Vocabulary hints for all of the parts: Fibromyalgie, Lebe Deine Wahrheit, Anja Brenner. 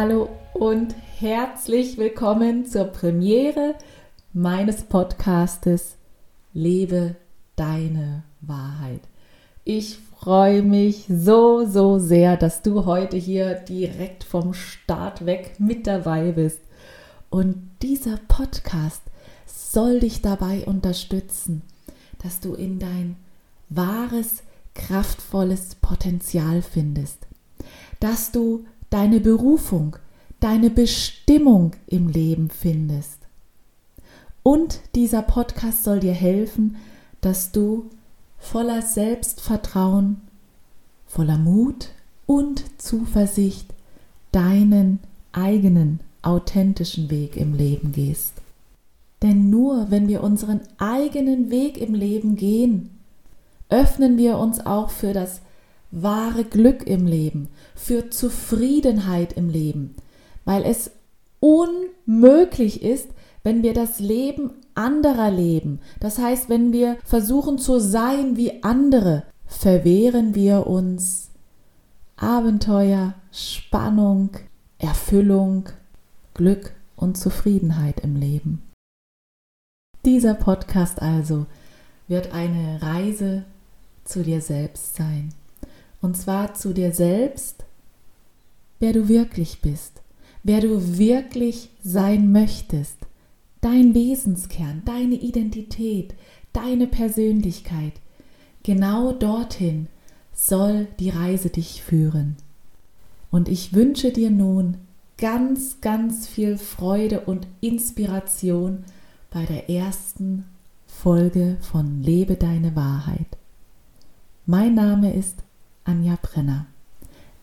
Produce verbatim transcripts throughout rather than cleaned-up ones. Hallo und herzlich willkommen zur Premiere meines Podcastes Lebe Deine Wahrheit. Ich freue mich so, so sehr, dass du heute hier direkt vom Start weg mit dabei bist. Und dieser Podcast soll dich dabei unterstützen, dass du in dein wahres, kraftvolles Potenzial findest, dass du deine Berufung, deine Bestimmung im Leben findest. Und dieser Podcast soll dir helfen, dass du voller Selbstvertrauen, voller Mut und Zuversicht deinen eigenen authentischen Weg im Leben gehst. Denn nur wenn wir unseren eigenen Weg im Leben gehen, öffnen wir uns auch für das wahre Glück im Leben, für Zufriedenheit im Leben, weil es unmöglich ist, wenn wir das Leben anderer leben. Das heißt, wenn wir versuchen zu sein wie andere, verwehren wir uns Abenteuer, Spannung, Erfüllung, Glück und Zufriedenheit im Leben. Dieser Podcast also wird eine Reise zu dir selbst sein. Und zwar zu dir selbst, wer du wirklich bist, wer du wirklich sein möchtest, dein Wesenskern, deine Identität, deine Persönlichkeit. Genau dorthin soll die Reise dich führen. Und ich wünsche dir nun ganz, ganz viel Freude und Inspiration bei der ersten Folge von Lebe Deine Wahrheit. Mein Name ist Anja Brenner.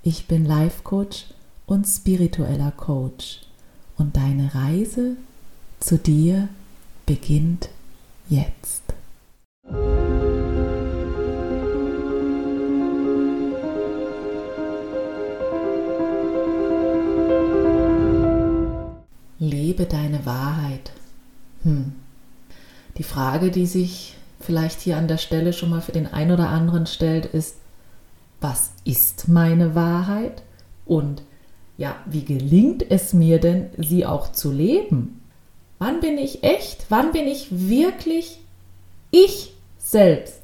Ich bin Life Coach und spiritueller Coach und deine Reise zu dir beginnt jetzt. Lebe deine Wahrheit. Hm. Die Frage, die sich vielleicht hier an der Stelle schon mal für den einen oder anderen stellt, ist: Was ist meine Wahrheit und ja, wie gelingt es mir denn, sie auch zu leben? Wann bin ich echt? Wann bin ich wirklich ich selbst?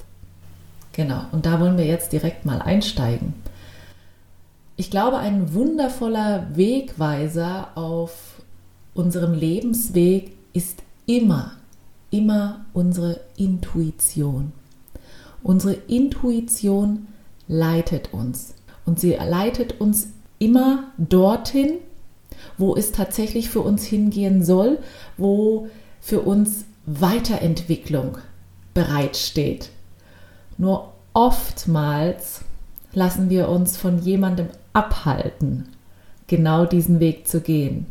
Genau, und da wollen wir jetzt direkt mal einsteigen. Ich glaube, ein wundervoller Wegweiser auf unserem Lebensweg ist immer, immer unsere Intuition. Unsere Intuition leitet uns. Und sie leitet uns immer dorthin, wo es tatsächlich für uns hingehen soll, wo für uns Weiterentwicklung bereitsteht. Nur oftmals lassen wir uns von jemandem abhalten, genau diesen Weg zu gehen.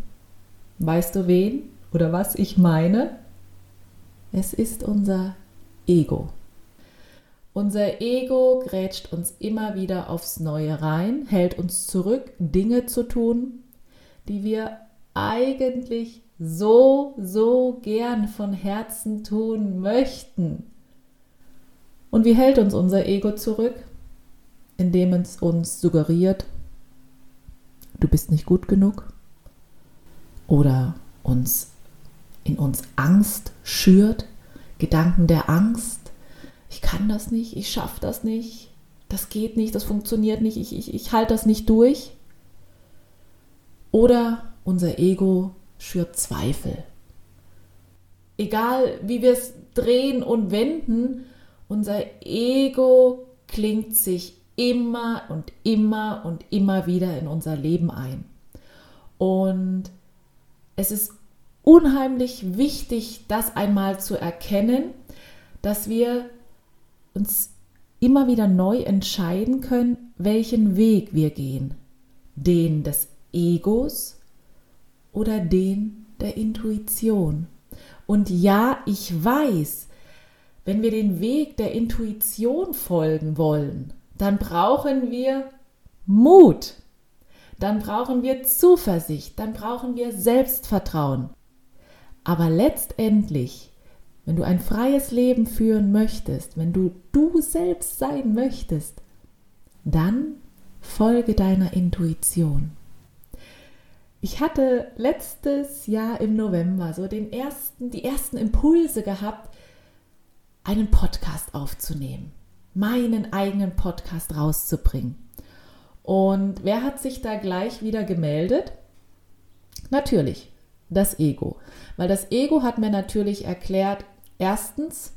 Weißt du wen oder was ich meine? Es ist unser Ego. Unser Ego grätscht uns immer wieder aufs Neue rein, hält uns zurück, Dinge zu tun, die wir eigentlich so, so gern von Herzen tun möchten. Und wie hält uns unser Ego zurück? Indem es uns suggeriert, du bist nicht gut genug, oder uns in uns Angst schürt, Gedanken der Angst. Ich kann das nicht, ich schaffe das nicht, das geht nicht, das funktioniert nicht, ich, ich, ich halte das nicht durch. Oder unser Ego schürt Zweifel. Egal wie wir es drehen und wenden, unser Ego klingt sich immer und immer und immer wieder in unser Leben ein. Und es ist unheimlich wichtig, das einmal zu erkennen, dass wir uns immer wieder neu entscheiden können, welchen Weg wir gehen. Den des Egos oder den der Intuition. Und ja, ich weiß, wenn wir den Weg der Intuition folgen wollen, dann brauchen wir Mut, dann brauchen wir Zuversicht, dann brauchen wir Selbstvertrauen. Aber letztendlich, wenn du ein freies Leben führen möchtest, wenn du du selbst sein möchtest, dann folge deiner Intuition. Ich hatte letztes Jahr im November so den ersten, die ersten Impulse gehabt, einen Podcast aufzunehmen, meinen eigenen Podcast rauszubringen. Und wer hat sich da gleich wieder gemeldet? Natürlich, das Ego. Weil das Ego hat mir natürlich erklärt, erstens,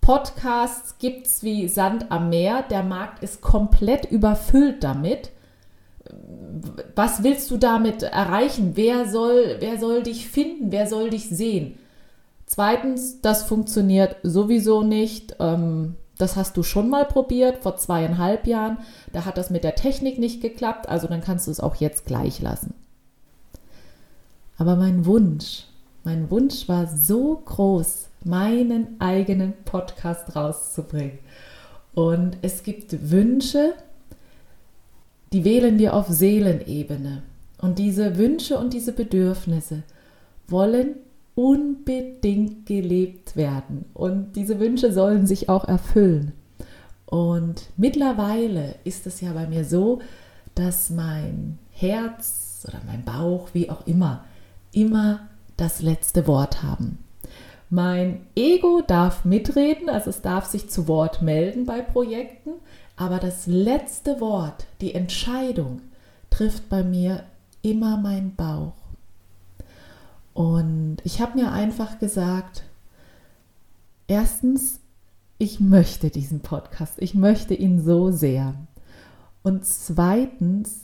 Podcasts gibt es wie Sand am Meer, der Markt ist komplett überfüllt damit. Was willst du damit erreichen? Wer soll, wer soll dich finden? Wer soll dich sehen? Zweitens, das funktioniert sowieso nicht. Das hast du schon mal probiert, vor zweieinhalb Jahren. Da hat das mit der Technik nicht geklappt, also dann kannst du es auch jetzt gleich lassen. Aber mein Wunsch, mein Wunsch war so groß, meinen eigenen Podcast rauszubringen. Und es gibt Wünsche, die wählen wir auf Seelenebene. Und diese Wünsche und diese Bedürfnisse wollen unbedingt gelebt werden. Und diese Wünsche sollen sich auch erfüllen. Und mittlerweile ist es ja bei mir so, dass mein Herz oder mein Bauch, wie auch immer, immer das letzte Wort haben. Mein Ego darf mitreden, also es darf sich zu Wort melden bei Projekten, aber das letzte Wort, die Entscheidung, trifft bei mir immer mein Bauch. Und ich habe mir einfach gesagt, erstens, ich möchte diesen Podcast, ich möchte ihn so sehr. Und zweitens,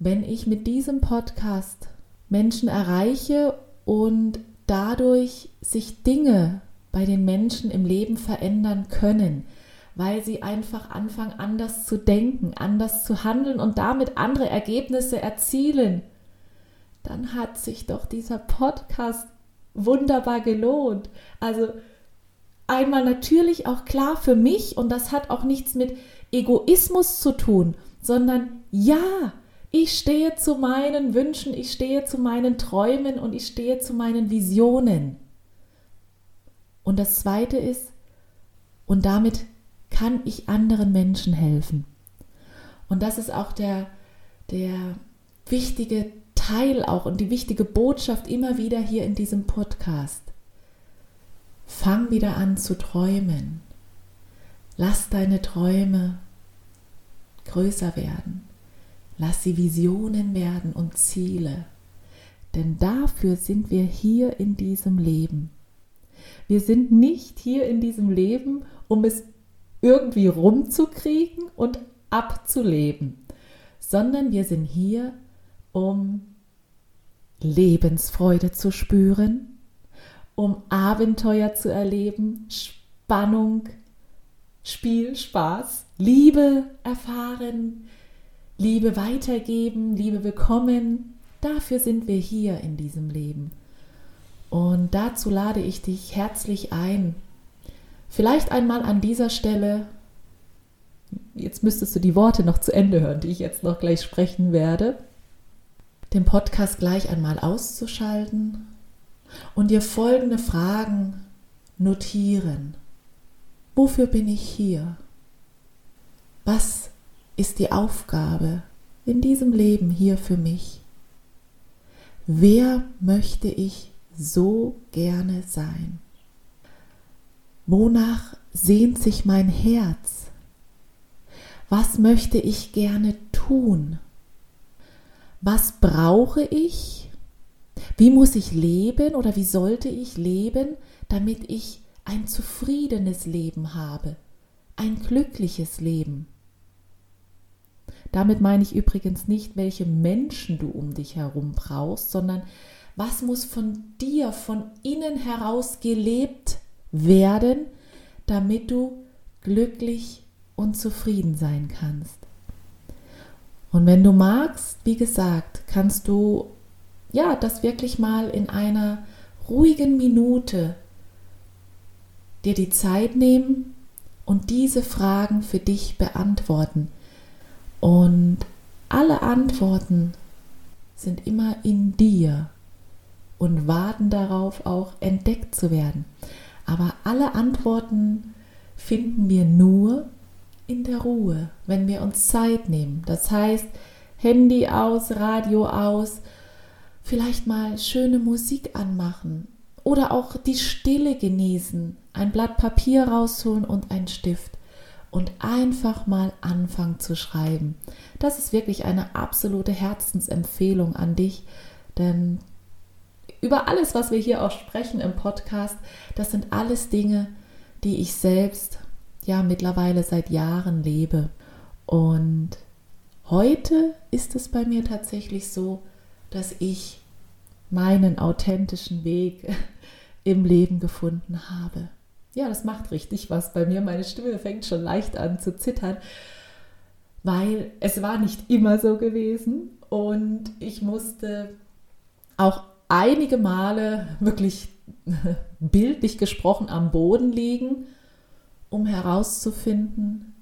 wenn ich mit diesem Podcast Menschen erreiche und dadurch sich Dinge bei den Menschen im Leben verändern können, weil sie einfach anfangen, anders zu denken, anders zu handeln und damit andere Ergebnisse erzielen, dann hat sich doch dieser Podcast wunderbar gelohnt. Also einmal natürlich auch klar für mich, und das hat auch nichts mit Egoismus zu tun, sondern ja, ich stehe zu meinen Wünschen, ich stehe zu meinen Träumen und ich stehe zu meinen Visionen. Und das Zweite ist, und damit kann ich anderen Menschen helfen. Und das ist auch der, der wichtige Teil auch und die wichtige Botschaft immer wieder hier in diesem Podcast. Fang wieder an zu träumen. Lass deine Träume größer werden. Lass sie Visionen werden und Ziele, denn dafür sind wir hier in diesem Leben. Wir sind nicht hier in diesem Leben, um es irgendwie rumzukriegen und abzuleben, sondern wir sind hier, um Lebensfreude zu spüren, um Abenteuer zu erleben, Spannung, Spiel, Spaß, Liebe erfahren, Liebe weitergeben, Liebe bekommen, dafür sind wir hier in diesem Leben. Und dazu lade ich dich herzlich ein. Vielleicht einmal an dieser Stelle, jetzt müsstest du die Worte noch zu Ende hören, die ich jetzt noch gleich sprechen werde, den Podcast gleich einmal auszuschalten und dir folgende Fragen notieren. Wofür bin ich hier? Was ist die Aufgabe in diesem Leben hier für mich? Wer möchte ich so gerne sein? Wonach sehnt sich mein Herz? Was möchte ich gerne tun? Was brauche ich? Wie muss ich leben oder wie sollte ich leben, damit ich ein zufriedenes Leben habe, ein glückliches Leben? Damit meine ich übrigens nicht, welche Menschen du um dich herum brauchst, sondern was muss von dir, von innen heraus gelebt werden, damit du glücklich und zufrieden sein kannst. Und wenn du magst, wie gesagt, kannst du ja das wirklich mal in einer ruhigen Minute dir die Zeit nehmen und diese Fragen für dich beantworten. Und alle Antworten sind immer in dir und warten darauf, auch entdeckt zu werden. Aber alle Antworten finden wir nur in der Ruhe, wenn wir uns Zeit nehmen. Das heißt, Handy aus, Radio aus, Vielleicht mal schöne Musik anmachen oder auch die Stille genießen, ein Blatt Papier rausholen und einen Stift und einfach mal anfangen zu schreiben. Das ist wirklich eine absolute Herzensempfehlung an dich, denn über alles, was wir hier auch sprechen im Podcast, das sind alles Dinge, die ich selbst ja mittlerweile seit Jahren lebe. Und heute ist es bei mir tatsächlich so, dass ich meinen authentischen Weg im Leben gefunden habe. Ja, das macht richtig was bei mir. Meine Stimme fängt schon leicht an zu zittern, weil es war nicht immer so gewesen und ich musste auch einige Male wirklich bildlich gesprochen am Boden liegen, um herauszufinden,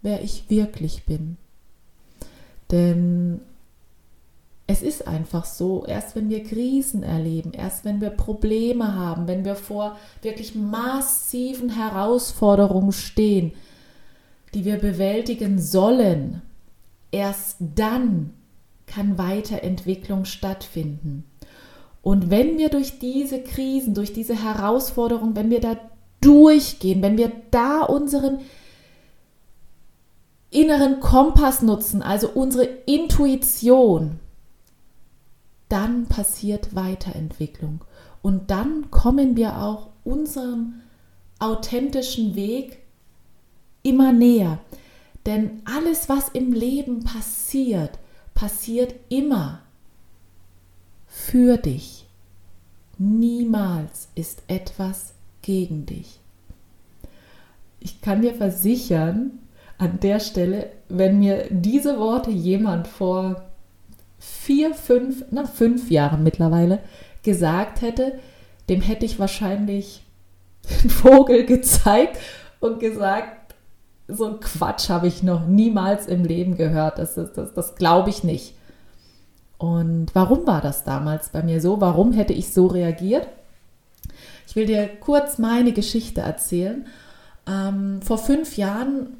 wer ich wirklich bin. Denn es ist einfach so, erst wenn wir Krisen erleben, erst wenn wir Probleme haben, wenn wir vor wirklich massiven Herausforderungen stehen, die wir bewältigen sollen, erst dann kann Weiterentwicklung stattfinden. Und wenn wir durch diese Krisen, durch diese Herausforderungen, wenn wir da durchgehen, wenn wir da unseren inneren Kompass nutzen, also unsere Intuition, dann passiert Weiterentwicklung und dann kommen wir auch unserem authentischen Weg immer näher. Denn alles, was im Leben passiert, passiert immer für dich. Niemals ist etwas gegen dich. Ich kann dir versichern, an der Stelle, wenn mir diese Worte jemand vor vier, fünf, na fünf Jahren mittlerweile gesagt hätte, dem hätte ich wahrscheinlich den Vogel gezeigt und gesagt, so einen Quatsch habe ich noch niemals im Leben gehört, das, das, das, das glaube ich nicht. Und warum war das damals bei mir so? Warum hätte ich so reagiert? Ich will dir kurz meine Geschichte erzählen. Ähm, vor fünf Jahren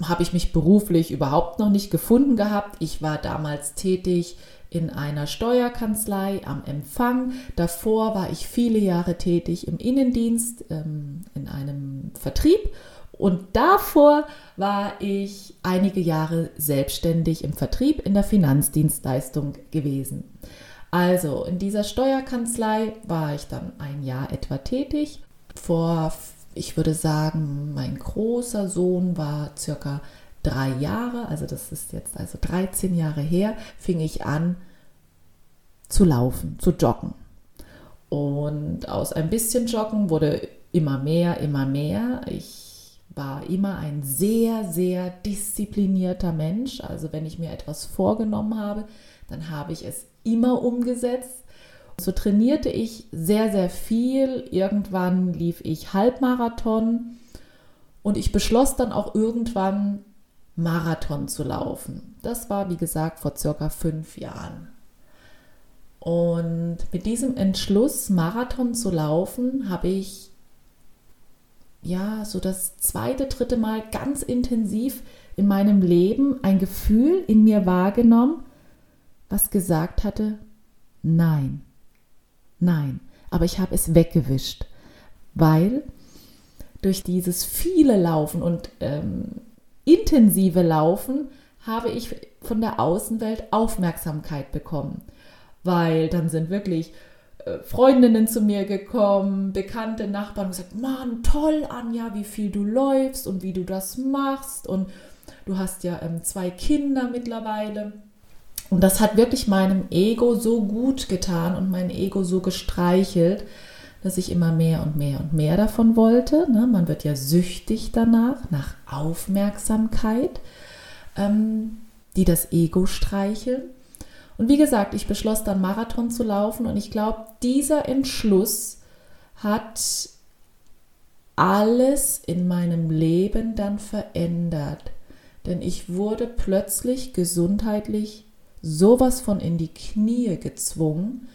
habe ich mich beruflich überhaupt noch nicht gefunden gehabt. Ich war damals tätig in einer Steuerkanzlei am Empfang. Davor war ich viele Jahre tätig im Innendienst, ähm, in einem Vertrieb. Und davor war ich einige Jahre selbstständig im Vertrieb in der Finanzdienstleistung gewesen. Also in dieser Steuerkanzlei war ich dann ein Jahr etwa tätig. Vor Ich würde sagen, mein großer Sohn war circa drei Jahre, also das ist jetzt also dreizehn Jahre her, fing ich an zu laufen, zu joggen. Und aus ein bisschen Joggen wurde immer mehr, immer mehr. Ich war immer ein sehr, sehr disziplinierter Mensch. Also wenn ich mir etwas vorgenommen habe, dann habe ich es immer umgesetzt. So trainierte ich sehr, sehr viel. Irgendwann lief ich Halbmarathon und ich beschloss dann auch irgendwann Marathon zu laufen. Das war, wie gesagt, vor circa fünf Jahren. Und mit diesem Entschluss, Marathon zu laufen, habe ich ja so das zweite, dritte Mal ganz intensiv in meinem Leben ein Gefühl in mir wahrgenommen, was gesagt hatte, nein. Nein, aber ich habe es weggewischt, weil durch dieses viele Laufen und ähm, intensive Laufen habe ich von der Außenwelt Aufmerksamkeit bekommen, weil dann sind wirklich äh, Freundinnen zu mir gekommen, bekannte Nachbarn und gesagt, Mann, toll Anja, wie viel du läufst und wie du das machst und du hast ja ähm, zwei Kinder mittlerweile. Und das hat wirklich meinem Ego so gut getan und mein Ego so gestreichelt, dass ich immer mehr und mehr und mehr davon wollte. Ne? Man wird ja süchtig danach, nach Aufmerksamkeit, ähm, die das Ego streicheln. Und wie gesagt, ich beschloss dann Marathon zu laufen und ich glaube, dieser Entschluss hat alles in meinem Leben dann verändert. Denn ich wurde plötzlich gesundheitlich sowas von in die Knie gezwungen.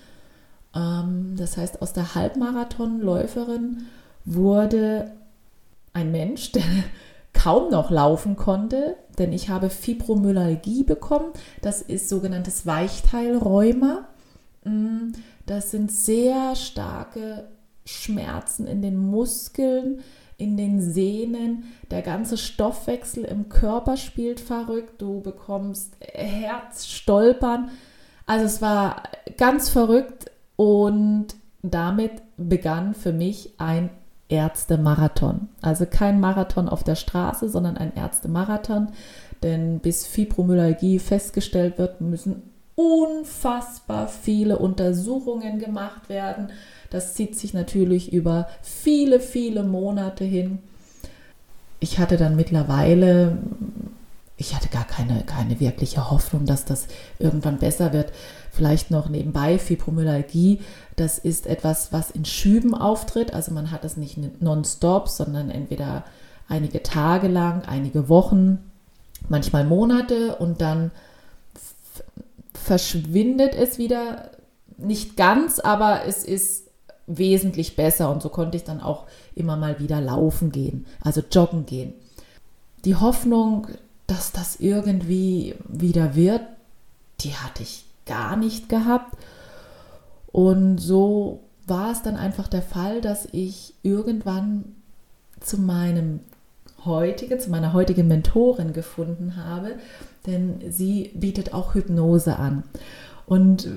Das heißt, aus der Halbmarathonläuferin wurde ein Mensch, der kaum noch laufen konnte, denn ich habe Fibromyalgie bekommen. Das ist sogenanntes Weichteilrheuma. Das sind sehr starke Schmerzen in den Muskeln, in den Sehnen. Der ganze Stoffwechsel im Körper spielt verrückt. Du bekommst Herzstolpern. Also es war ganz verrückt und damit begann für mich ein Ärztemarathon. Also kein Marathon auf der Straße, sondern ein Ärztemarathon. Denn bis Fibromyalgie festgestellt wird, müssen unfassbar viele Untersuchungen gemacht werden. Das zieht sich natürlich über viele, viele Monate hin. Ich hatte dann mittlerweile, ich hatte gar keine, keine wirkliche Hoffnung, dass das irgendwann besser wird. Vielleicht noch nebenbei, Fibromyalgie, das ist etwas, was in Schüben auftritt. Also man hat es nicht nonstop, sondern entweder einige Tage lang, einige Wochen, manchmal Monate und dann verschwindet es wieder, nicht ganz, aber es ist wesentlich besser und so konnte ich dann auch immer mal wieder laufen gehen, also joggen gehen. Die Hoffnung, dass das irgendwie wieder wird, die hatte ich gar nicht gehabt und so war es dann einfach der Fall, dass ich irgendwann zu meinem heutige, zu meiner heutigen Mentorin gefunden habe, denn sie bietet auch Hypnose an. Und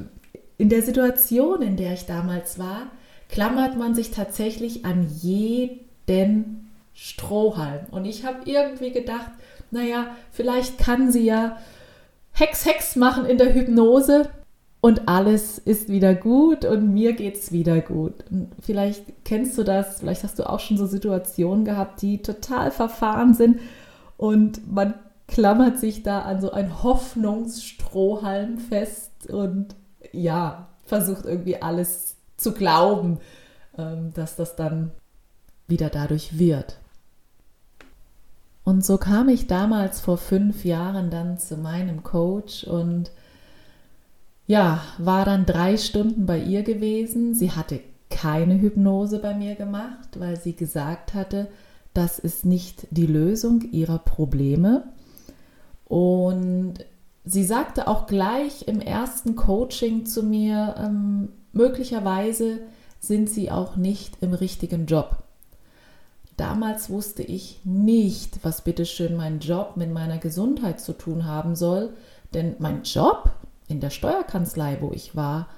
in der Situation, in der ich damals war, klammert man sich tatsächlich an jeden Strohhalm. Und ich habe irgendwie gedacht, naja, vielleicht kann sie ja Hex, Hex machen in der Hypnose und alles ist wieder gut und mir geht's wieder gut. Und vielleicht kennst du das, vielleicht hast du auch schon so Situationen gehabt, die total verfahren sind und man klammert sich da an so einen Hoffnungsstrohhalm fest und ja, versucht irgendwie alles zu glauben, dass das dann wieder dadurch wird. Und so kam ich damals vor fünf Jahren dann zu meinem Coach und ja, war dann drei Stunden bei ihr gewesen. Sie hatte keine Hypnose bei mir gemacht, weil sie gesagt hatte, das ist nicht die Lösung ihrer Probleme. Und sie sagte auch gleich im ersten Coaching zu mir, ähm, möglicherweise sind sie auch nicht im richtigen Job. Damals wusste ich nicht, was bitteschön mein Job mit meiner Gesundheit zu tun haben soll, denn mein Job in der Steuerkanzlei, wo ich war,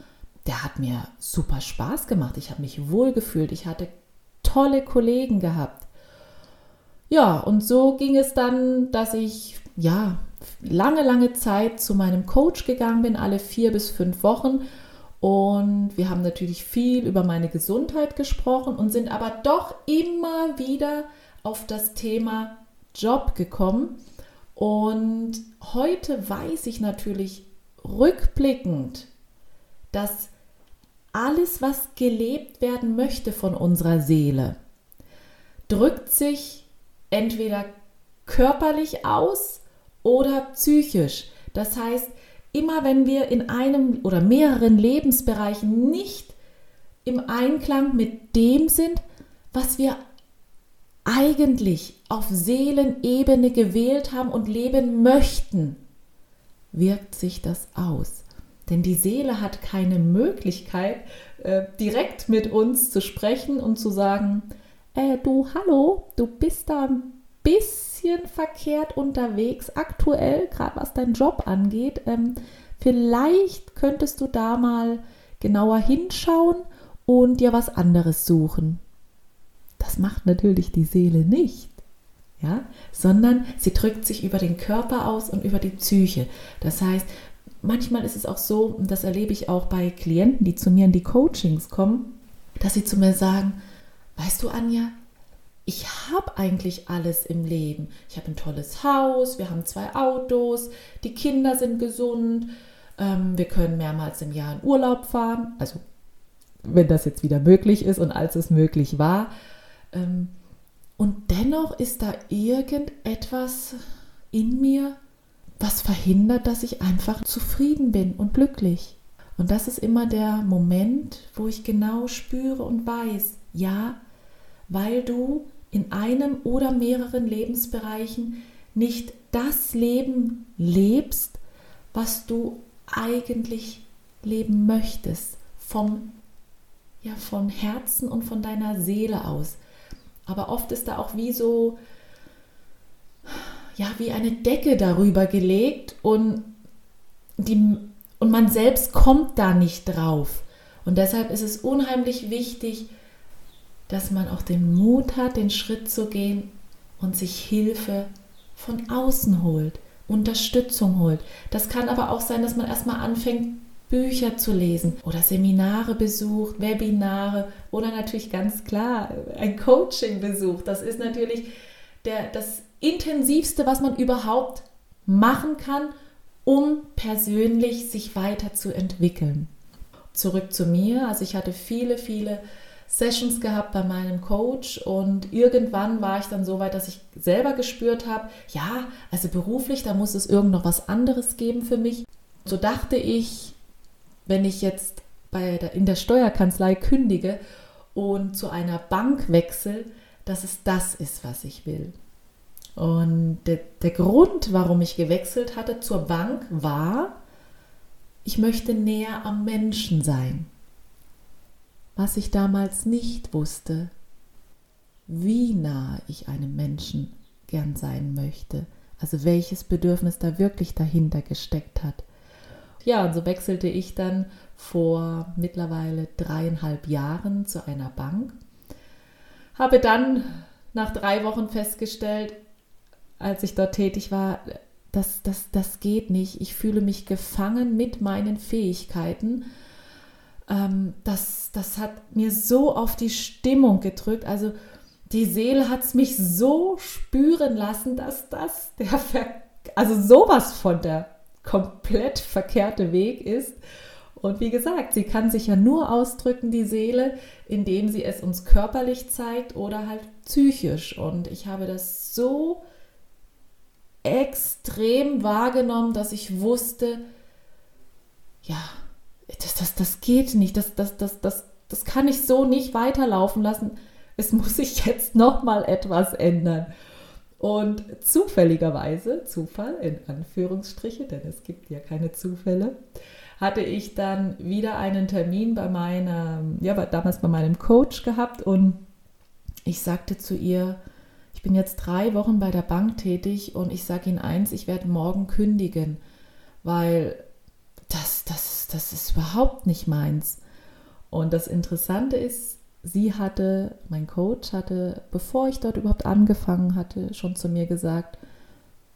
der hat mir super Spaß gemacht. Ich habe mich wohlgefühlt. Ich hatte tolle Kollegen gehabt. Ja, und so ging es dann, dass ich ja lange, lange Zeit zu meinem Coach gegangen bin, alle vier bis fünf Wochen. Und wir haben natürlich viel über meine Gesundheit gesprochen und sind aber doch immer wieder auf das Thema Job gekommen. Und heute weiß ich natürlich rückblickend, dass alles, was gelebt werden möchte von unserer Seele, drückt sich entweder körperlich aus oder psychisch. Das heißt, immer wenn wir in einem oder mehreren Lebensbereichen nicht im Einklang mit dem sind, was wir eigentlich auf Seelenebene gewählt haben und leben möchten, wirkt sich das aus. Denn die Seele hat keine Möglichkeit, äh, direkt mit uns zu sprechen und zu sagen, äh, du, hallo, du bist da ein bisschen verkehrt unterwegs aktuell, gerade was deinen Job angeht. Ähm, vielleicht könntest du da mal genauer hinschauen und dir was anderes suchen. Das macht natürlich die Seele nicht. Ja, sondern sie drückt sich über den Körper aus und über die Psyche. Das heißt, manchmal ist es auch so, und das erlebe ich auch bei Klienten, die zu mir in die Coachings kommen, dass sie zu mir sagen, weißt du, Anja, ich habe eigentlich alles im Leben. Ich habe ein tolles Haus, wir haben zwei Autos, die Kinder sind gesund, ähm, wir können mehrmals im Jahr in Urlaub fahren, also wenn das jetzt wieder möglich ist und als es möglich war, ähm, und dennoch ist da irgendetwas in mir, was verhindert, dass ich einfach zufrieden bin und glücklich. Und das ist immer der Moment, wo ich genau spüre und weiß, ja, weil du in einem oder mehreren Lebensbereichen nicht das Leben lebst, was du eigentlich leben möchtest, vom, ja, vom Herzen und von deiner Seele aus. Aber oft ist da auch wie so, ja, wie eine Decke darüber gelegt und, die, und man selbst kommt da nicht drauf. Und deshalb ist es unheimlich wichtig, dass man auch den Mut hat, den Schritt zu gehen und sich Hilfe von außen holt, Unterstützung holt. Das kann aber auch sein, dass man erstmal anfängt, Bücher zu lesen oder Seminare besucht, Webinare oder natürlich ganz klar ein Coaching besucht. Das ist natürlich der, das Intensivste, was man überhaupt machen kann, um persönlich sich weiterzuentwickeln. Zurück zu mir. Also ich hatte viele, viele Sessions gehabt bei meinem Coach und irgendwann war ich dann so weit, dass ich selber gespürt habe, ja, also beruflich, da muss es irgend noch was anderes geben für mich. So dachte ich, wenn ich jetzt bei der, in der Steuerkanzlei kündige und zu einer Bank wechsle, dass es das ist, was ich will. Und der, der Grund, warum ich gewechselt hatte zur Bank, war, ich möchte näher am Menschen sein. Was ich damals nicht wusste, wie nah ich einem Menschen gern sein möchte. Also welches Bedürfnis da wirklich dahinter gesteckt hat. Ja, und so wechselte ich dann vor mittlerweile dreieinhalb Jahren zu einer Bank. Habe dann nach drei Wochen festgestellt, als ich dort tätig war, das, das, das geht nicht. Ich fühle mich gefangen mit meinen Fähigkeiten. Das, das hat mir so auf die Stimmung gedrückt, also die Seele hat es mich so spüren lassen, dass das der Ver- also sowas von der komplett verkehrte Weg ist. Und wie gesagt, sie kann sich ja nur ausdrücken, die Seele, indem sie es uns körperlich zeigt oder halt psychisch. Und ich habe das so extrem wahrgenommen, dass ich wusste, ja, Das, das, das geht nicht, das, das, das, das, das kann ich so nicht weiterlaufen lassen. Es muss sich jetzt nochmal etwas ändern. Und zufälligerweise, Zufall in Anführungsstriche, denn es gibt ja keine Zufälle, hatte ich dann wieder einen Termin bei meiner, ja, damals bei meinem Coach gehabt und ich sagte zu ihr, ich bin jetzt drei Wochen bei der Bank tätig und ich sage Ihnen eins, ich werde morgen kündigen, weil Das, das, das ist überhaupt nicht meins. Und das Interessante ist, sie hatte, mein Coach hatte, bevor ich dort überhaupt angefangen hatte, schon zu mir gesagt,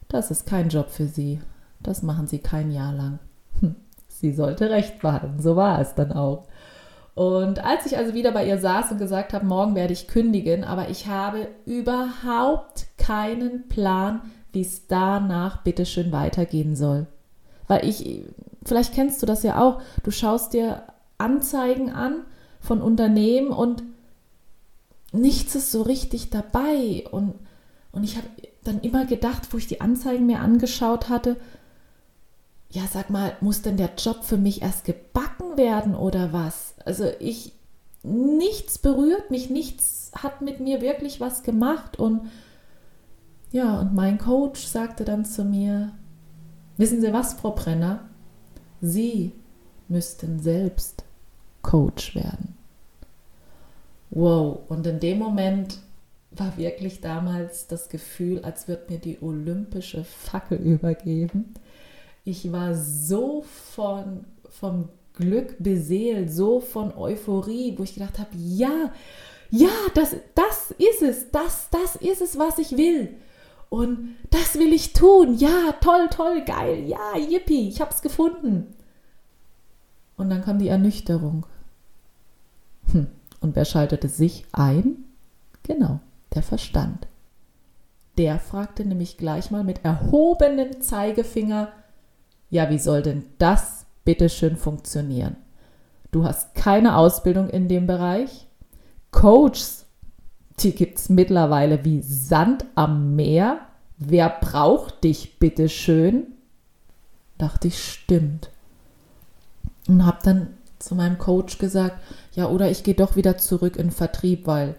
das ist kein Job für Sie. Das machen Sie kein Jahr lang. Hm, sie sollte recht haben. So war es dann auch. Und als ich also wieder bei ihr saß und gesagt habe, morgen werde ich kündigen, aber ich habe überhaupt keinen Plan, wie es danach bitteschön weitergehen soll. Weil ich... Vielleicht kennst du das ja auch. Du schaust dir Anzeigen an von Unternehmen und nichts ist so richtig dabei. Und, und ich habe dann immer gedacht, wo ich die Anzeigen mir angeschaut hatte, ja, sag mal, muss denn der Job für mich erst gebacken werden oder was? Also ich, nichts berührt mich, nichts hat mit mir wirklich was gemacht. Und ja, und mein Coach sagte dann zu mir, wissen Sie was, Frau Brenner? Sie müssten selbst Coach werden. Wow, und in dem Moment war wirklich damals das Gefühl, als würde mir die olympische Fackel übergeben. Ich war so von, vom Glück beseelt, so von Euphorie, wo ich gedacht habe, ja, ja, das, das ist es, das, das ist es, was ich will. Und das will ich tun. Ja, toll, toll, geil. Ja, yippie, ich hab's gefunden. Und dann kam die Ernüchterung. Hm. Und wer schaltete sich ein? Genau, der Verstand. Der fragte nämlich gleich mal mit erhobenem Zeigefinger, ja, wie soll denn das bitteschön funktionieren? Du hast keine Ausbildung in dem Bereich. Coaches, die gibt es mittlerweile wie Sand am Meer. Wer braucht dich, bitteschön? Dachte ich, stimmt. Und habe dann zu meinem Coach gesagt, ja, oder ich gehe doch wieder zurück in den Vertrieb, weil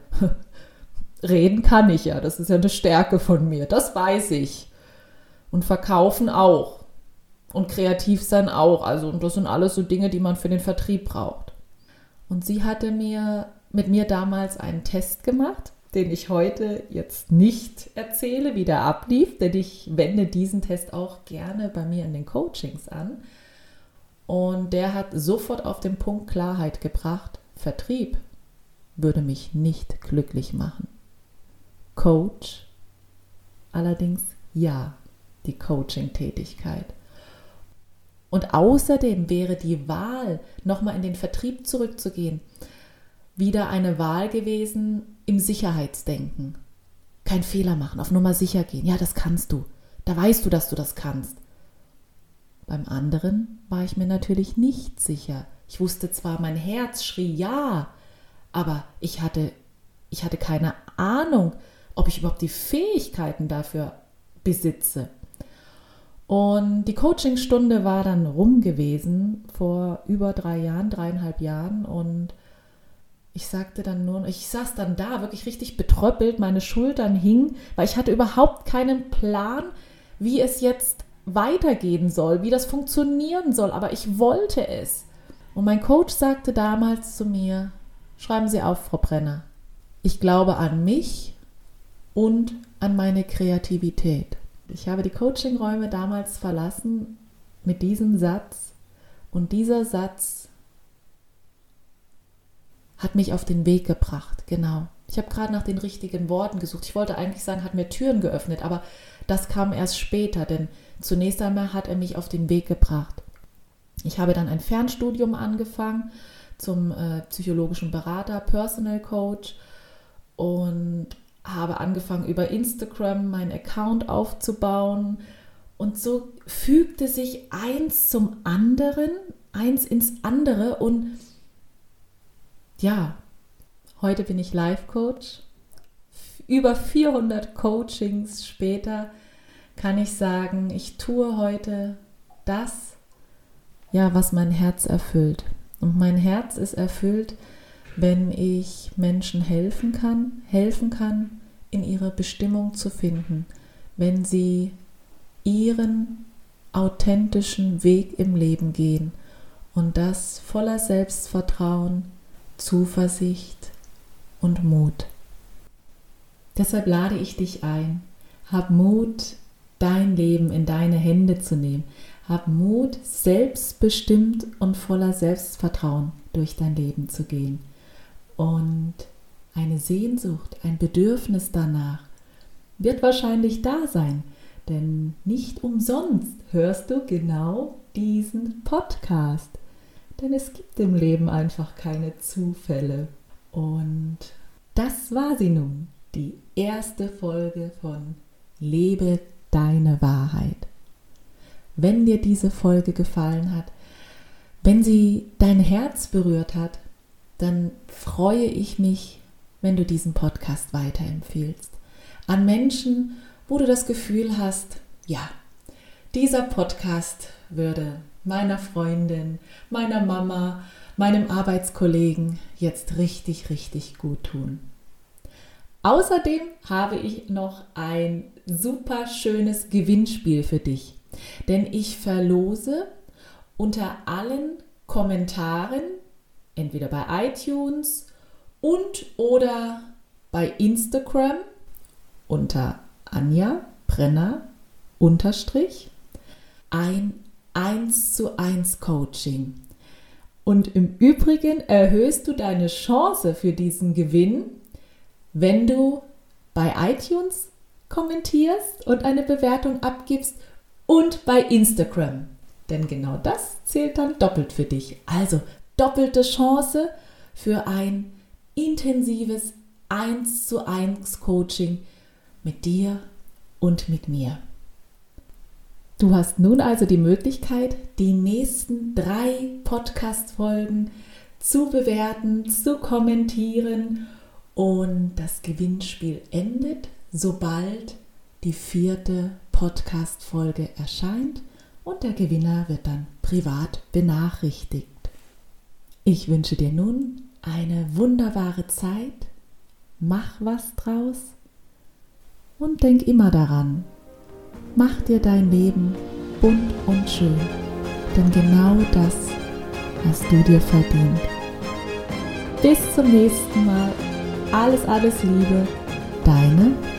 reden kann ich ja. Das ist ja eine Stärke von mir, das weiß ich. Und verkaufen auch. Und kreativ sein auch. Also, und das sind alles so Dinge, die man für den Vertrieb braucht. Und sie hatte mir mit mir damals einen Test gemacht, den ich heute jetzt nicht erzähle, wie der ablief, denn ich wende diesen Test auch gerne bei mir in den Coachings an. Und der hat sofort auf den Punkt Klarheit gebracht: Vertrieb würde mich nicht glücklich machen. Coach allerdings ja, die Coaching-Tätigkeit. Und außerdem wäre die Wahl, nochmal in den Vertrieb zurückzugehen, wieder eine Wahl gewesen im Sicherheitsdenken. Kein Fehler machen, auf Nummer sicher gehen. Ja, das kannst du. Da weißt du, dass du das kannst. Beim anderen war ich mir natürlich nicht sicher. Ich wusste zwar, mein Herz schrie ja, aber ich hatte, ich hatte keine Ahnung, ob ich überhaupt die Fähigkeiten dafür besitze. Und die Coachingstunde war dann rum gewesen vor über drei Jahren, dreieinhalb Jahren und ich sagte dann nur, ich saß dann da wirklich richtig betröppelt, meine Schultern hingen, weil ich hatte überhaupt keinen Plan, wie es jetzt weitergehen soll, wie das funktionieren soll, aber ich wollte es. Und mein Coach sagte damals zu mir: Schreiben Sie auf, Frau Brenner, ich glaube an mich und an meine Kreativität. Ich habe die Coachingräume damals verlassen mit diesem Satz und dieser Satz hat mich auf den Weg gebracht, genau. Ich habe gerade nach den richtigen Worten gesucht. Ich wollte eigentlich sagen, hat mir Türen geöffnet, aber das kam erst später, denn zunächst einmal hat er mich auf den Weg gebracht. Ich habe dann ein Fernstudium angefangen zum äh, psychologischen Berater, Personal Coach und habe angefangen, über Instagram meinen Account aufzubauen und so fügte sich eins zum anderen, eins ins andere und ja, heute bin ich Life-Coach. Über vierhundert Coachings später kann ich sagen, ich tue heute das, ja, was mein Herz erfüllt. Und mein Herz ist erfüllt, wenn ich Menschen helfen kann, helfen kann, in ihre Bestimmung zu finden, wenn sie ihren authentischen Weg im Leben gehen und das voller Selbstvertrauen, Zuversicht und Mut. Deshalb lade ich dich ein, hab Mut, dein Leben in deine Hände zu nehmen. Hab Mut, selbstbestimmt und voller Selbstvertrauen durch dein Leben zu gehen. Und eine Sehnsucht, ein Bedürfnis danach wird wahrscheinlich da sein, denn nicht umsonst hörst du genau diesen Podcast. Denn es gibt im Leben einfach keine Zufälle. Und das war sie nun, die erste Folge von Lebe Deine Wahrheit. Wenn dir diese Folge gefallen hat, wenn sie dein Herz berührt hat, dann freue ich mich, wenn du diesen Podcast weiterempfiehlst. An Menschen, wo du das Gefühl hast, ja, dieser Podcast würde meiner Freundin, meiner Mama, meinem Arbeitskollegen jetzt richtig, richtig gut tun. Außerdem habe ich noch ein super schönes Gewinnspiel für dich, denn ich verlose unter allen Kommentaren, entweder bei iTunes und oder bei Instagram unter Anja Brenner unterstrich ein eins zu eins Coaching. Und im Übrigen erhöhst du deine Chance für diesen Gewinn, wenn du bei iTunes kommentierst und eine Bewertung abgibst und bei Instagram. Denn genau das zählt dann doppelt für dich. Also doppelte Chance für ein intensives eins zu eins Coaching mit dir und mit mir. Du hast nun also die Möglichkeit, die nächsten drei Podcast-Folgen zu bewerten, zu kommentieren und das Gewinnspiel endet, sobald die vierte Podcast-Folge erscheint und der Gewinner wird dann privat benachrichtigt. Ich wünsche dir nun eine wunderbare Zeit, mach was draus und denk immer daran, mach dir dein Leben bunt und schön, denn genau das hast du dir verdient. Bis zum nächsten Mal. Alles, alles Liebe, deine